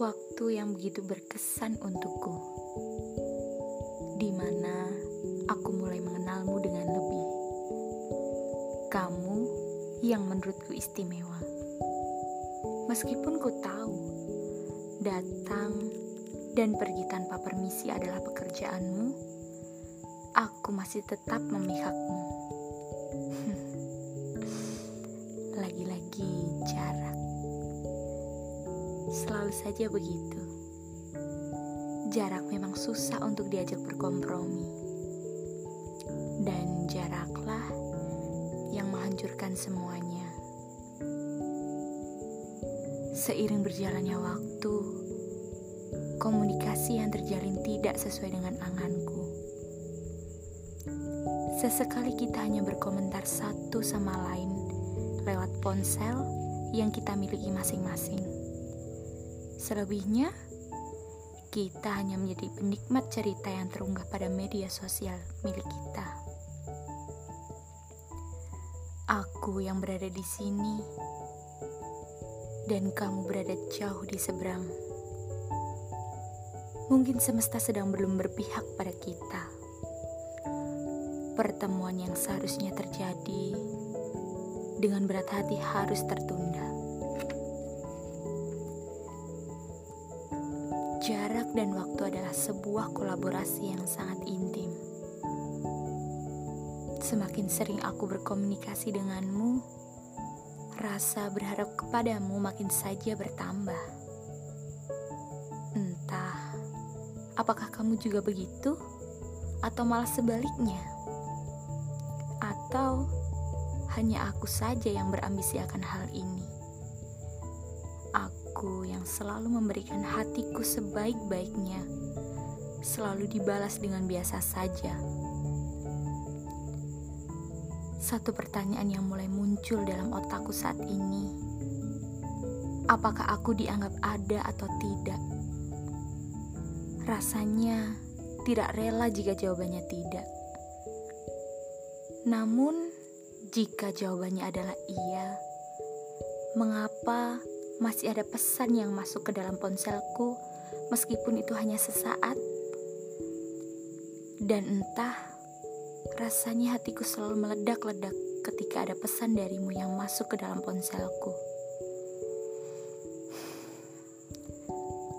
waktu yang begitu berkesan untukku, di mana aku mulai mengenalmu dengan lebih. Kamu yang menurutku istimewa. Meskipun ku tahu, datang dan pergi tanpa permisi adalah pekerjaanmu, aku masih tetap memihakmu. Lagi-lagi jarak. Selalu saja begitu. Jarak memang susah untuk diajak berkompromi. Dan jaraklah yang menghancurkan semuanya. Seiring berjalannya waktu, komunikasi yang terjalin tidak sesuai dengan anganku. Sesekali kita hanya berkomentar satu sama lain lewat ponsel yang kita miliki masing-masing. Selebihnya, kita hanya menjadi penikmat cerita yang terunggah pada media sosial milik kita. Aku yang berada di sini dan kamu berada jauh di seberang. Mungkin semesta sedang belum berpihak pada kita. Pertemuan yang seharusnya terjadi dengan berat hati harus tertunda. Jarak dan waktu adalah sebuah kolaborasi yang sangat intim. Semakin sering aku berkomunikasi denganmu, rasa berharap kepadamu makin saja bertambah. Entah, apakah kamu juga begitu? Atau malah sebaliknya? Atau hanya aku saja yang berambisi akan hal ini. Aku yang selalu memberikan hatiku sebaik-baiknya, selalu dibalas dengan biasa saja. Satu pertanyaan yang mulai muncul dalam otakku saat ini, apakah aku dianggap ada atau tidak? Rasanya tidak rela jika jawabannya tidak. Namun, jika jawabannya adalah iya, mengapa masih ada pesan yang masuk ke dalam ponselku meskipun itu hanya sesaat? Dan entah, rasanya hatiku selalu meledak-ledak ketika ada pesan darimu yang masuk ke dalam ponselku.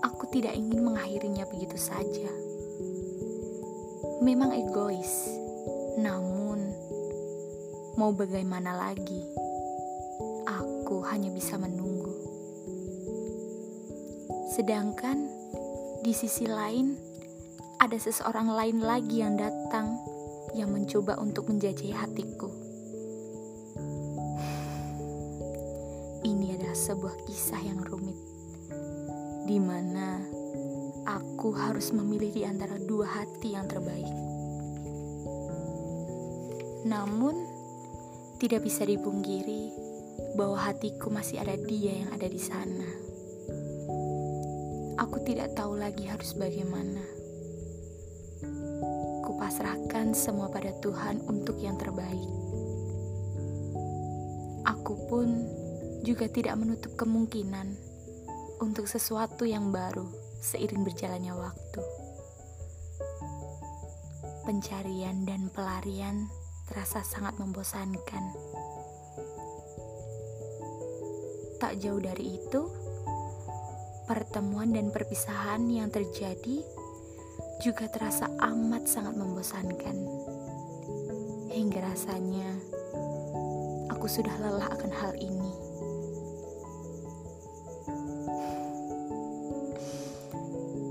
Aku tidak ingin mengakhirinya begitu saja. Memang egois, namun mau bagaimana lagi? Aku hanya bisa menunggu. Sedangkan di sisi lain, ada seseorang lain lagi yang datang, yang mencoba untuk menjajah hatiku. Ini adalah sebuah kisah yang rumit, di mana aku harus memilih di antara dua hati yang terbaik. Namun tidak bisa dipungkiri bahwa hatiku masih ada dia yang ada di sana. Aku tidak tahu lagi harus bagaimana. Kupasrahkan semua pada Tuhan untuk yang terbaik. Aku pun juga tidak menutup kemungkinan untuk sesuatu yang baru seiring berjalannya waktu. Pencarian dan pelarian terasa sangat membosankan. Tak jauh dari itu, pertemuan dan perpisahan yang terjadi juga terasa amat sangat membosankan. Hingga rasanya aku sudah lelah akan hal ini.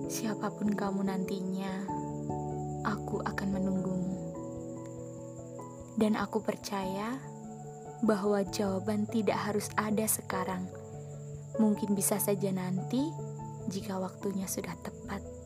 Siapapun kamu nantinya, aku akan menunggumu. Dan aku percaya bahwa jawaban tidak harus ada sekarang. Mungkin bisa saja nanti jika waktunya sudah tepat.